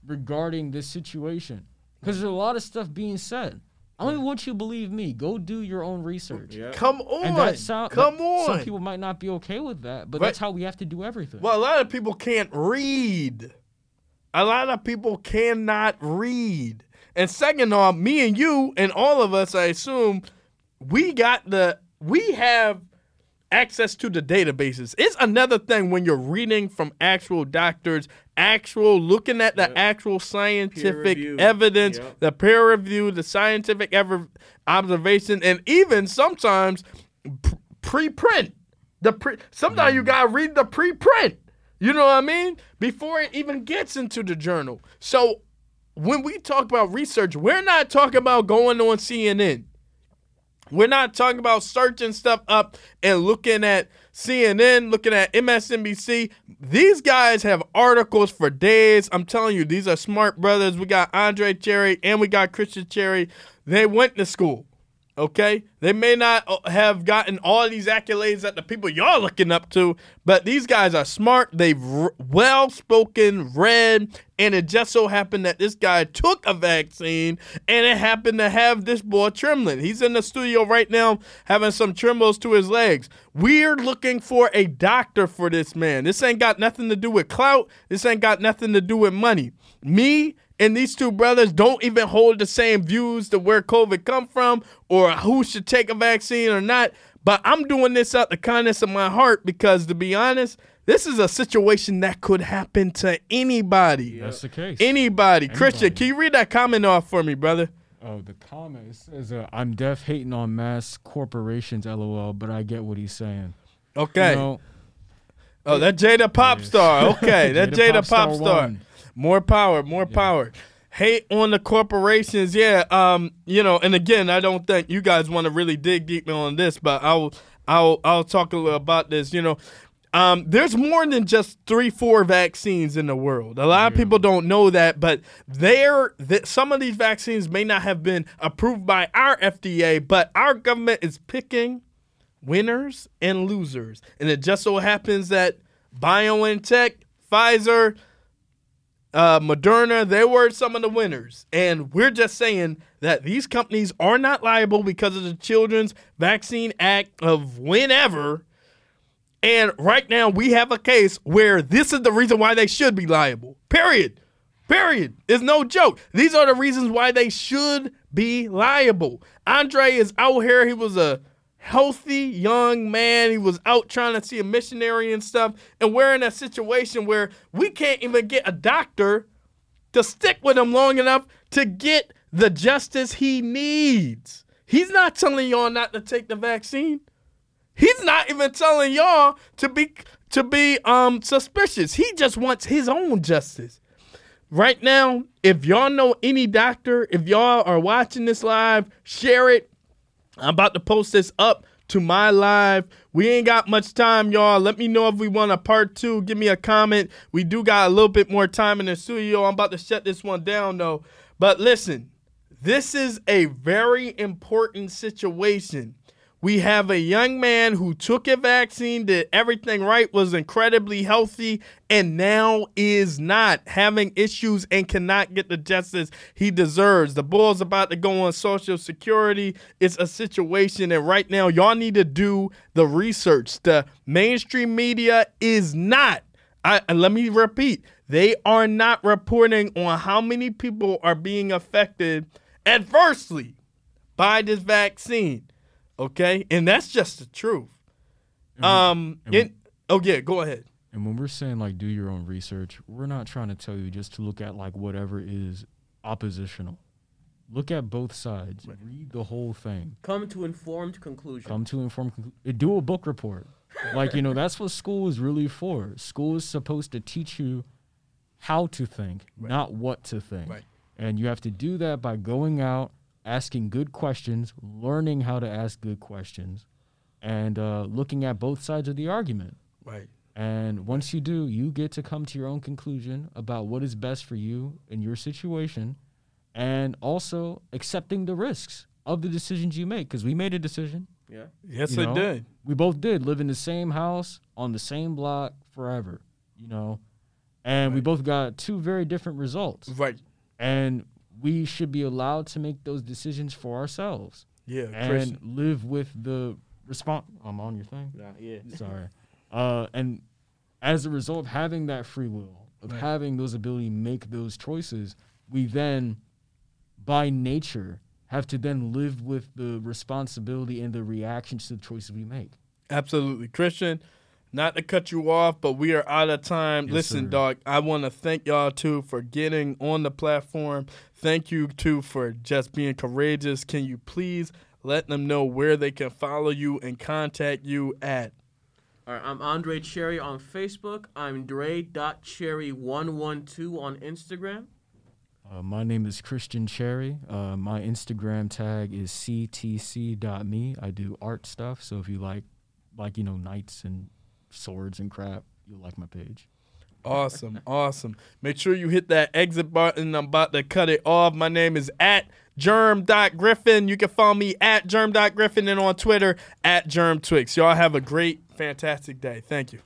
regarding this situation. Because there's a lot of stuff being said. I don't even want you to believe me. Go do your own research. Yeah. Come on. And that Come on. Some people might not be okay with that, but that's how we have to do everything. Well, a lot of people can't read. A lot of people cannot read. And second off, me and you and all of us, I assume, we have access to the databases. It's another thing when you're reading from actual doctors, looking at the actual scientific evidence, the peer review, the scientific observation, and even sometimes preprint. Sometimes you got to read the preprint. You know what I mean? Before it even gets into the journal. So when we talk about research, we're not talking about going on CNN. We're not talking about searching stuff up and looking at CNN, looking at MSNBC. These guys have articles for days. I'm telling you, these are smart brothers. We got Andre Cherry and we got Christian Cherry. They went to school. Okay, they may not have gotten all these accolades that the people y'all looking up to, but these guys are smart. They've well-spoken, read, and it just so happened that this guy took a vaccine, and it happened to have this boy trembling. He's in the studio right now having some trembles to his legs. We're looking for a doctor for this man. This ain't got nothing to do with clout. This ain't got nothing to do with money. Me and these two brothers don't even hold the same views to where COVID come from or who should take a vaccine or not. But I'm doing this out the kindness of my heart because, to be honest, this is a situation that could happen to anybody. That's the case. Anybody. Christian, can you read that comment off for me, brother? Oh, the comment says, I'm deaf hating on mass corporations, LOL, but I get what he's saying. Okay. That Jada pop star. Okay, that Jada pop star. More power. Hate on the corporations, and again, I don't think you guys want to really dig deep on this, but I'll talk a little about this. There's more than just 3-4 vaccines in the world. A lot of people don't know that, but some of these vaccines may not have been approved by our FDA, but our government is picking winners and losers, and it just so happens that BioNTech, Pfizer, Moderna, they were some of the winners. And we're just saying that these companies are not liable because of the Children's Vaccine Act of whenever. And right now we have a case where this is the reason why they should be liable. Period. It's no joke. These are the reasons why they should be liable. Andre is out here. He was a healthy young man. He was out trying to see a missionary and stuff. And we're in a situation where we can't even get a doctor to stick with him long enough to get the justice he needs. He's not telling y'all not to take the vaccine. He's not even telling y'all to be suspicious. He just wants his own justice. Right now, if y'all know any doctor, if y'all are watching this live, share it. I'm about to post this up to my live. We ain't got much time, y'all. Let me know if we want a part two. Give me a comment. We do got a little bit more time in the studio. I'm about to shut this one down, though. But listen, this is a very important situation. We have a young man who took a vaccine, did everything right, was incredibly healthy, and now is not, having issues and cannot get the justice he deserves. The ball's about to go on Social Security. It's a situation, and right now, y'all need to do the research. The mainstream media is not, let me repeat, they are not reporting on how many people are being affected adversely by this vaccine. Okay, and that's just the truth. Go ahead. And when we're saying, like, do your own research, we're not trying to tell you just to look at, like, whatever is oppositional. Look at both sides. Right. Read the whole thing. Come to informed conclusion. Do a book report. Like, you know, that's what school is really for. School is supposed to teach you how to think, not what to think. Right. And you have to do that by going out, asking good questions, learning how to ask good questions, and looking at both sides of the argument. Right. And once you do, you get to come to your own conclusion about what is best for you in your situation, and also accepting the risks of the decisions you make, because we made a decision. Yeah. Yes, it did. We both did live in the same house on the same block forever, and we both got two very different results. Right. And we should be allowed to make those decisions for ourselves. Yeah, and live with the response. I'm on your thing? Yeah. Sorry. And as a result of having that free will, of having those ability to make those choices, we then, by nature, have to then live with the responsibility and the reactions to the choices we make. Absolutely. Christian, not to cut you off, but we are out of time. Yes, listen, sir. Dog, I want to thank y'all, too, for getting on the platform. Thank you, too, for just being courageous. Can you please let them know where they can follow you and contact you at? All right, I'm Andre Cherry on Facebook. I'm Dre.Cherry112 on Instagram. My name is Christian Cherry. My Instagram tag is ctc.me. I do art stuff, so if you like knights and swords and crap, you'll like my page. Awesome. Make sure you hit that exit button. I'm about to cut it off. My name is at Germ.Griffin. You can follow me at Germ.Griffin and on Twitter at GermTwix. Y'all have a great, fantastic day. Thank you.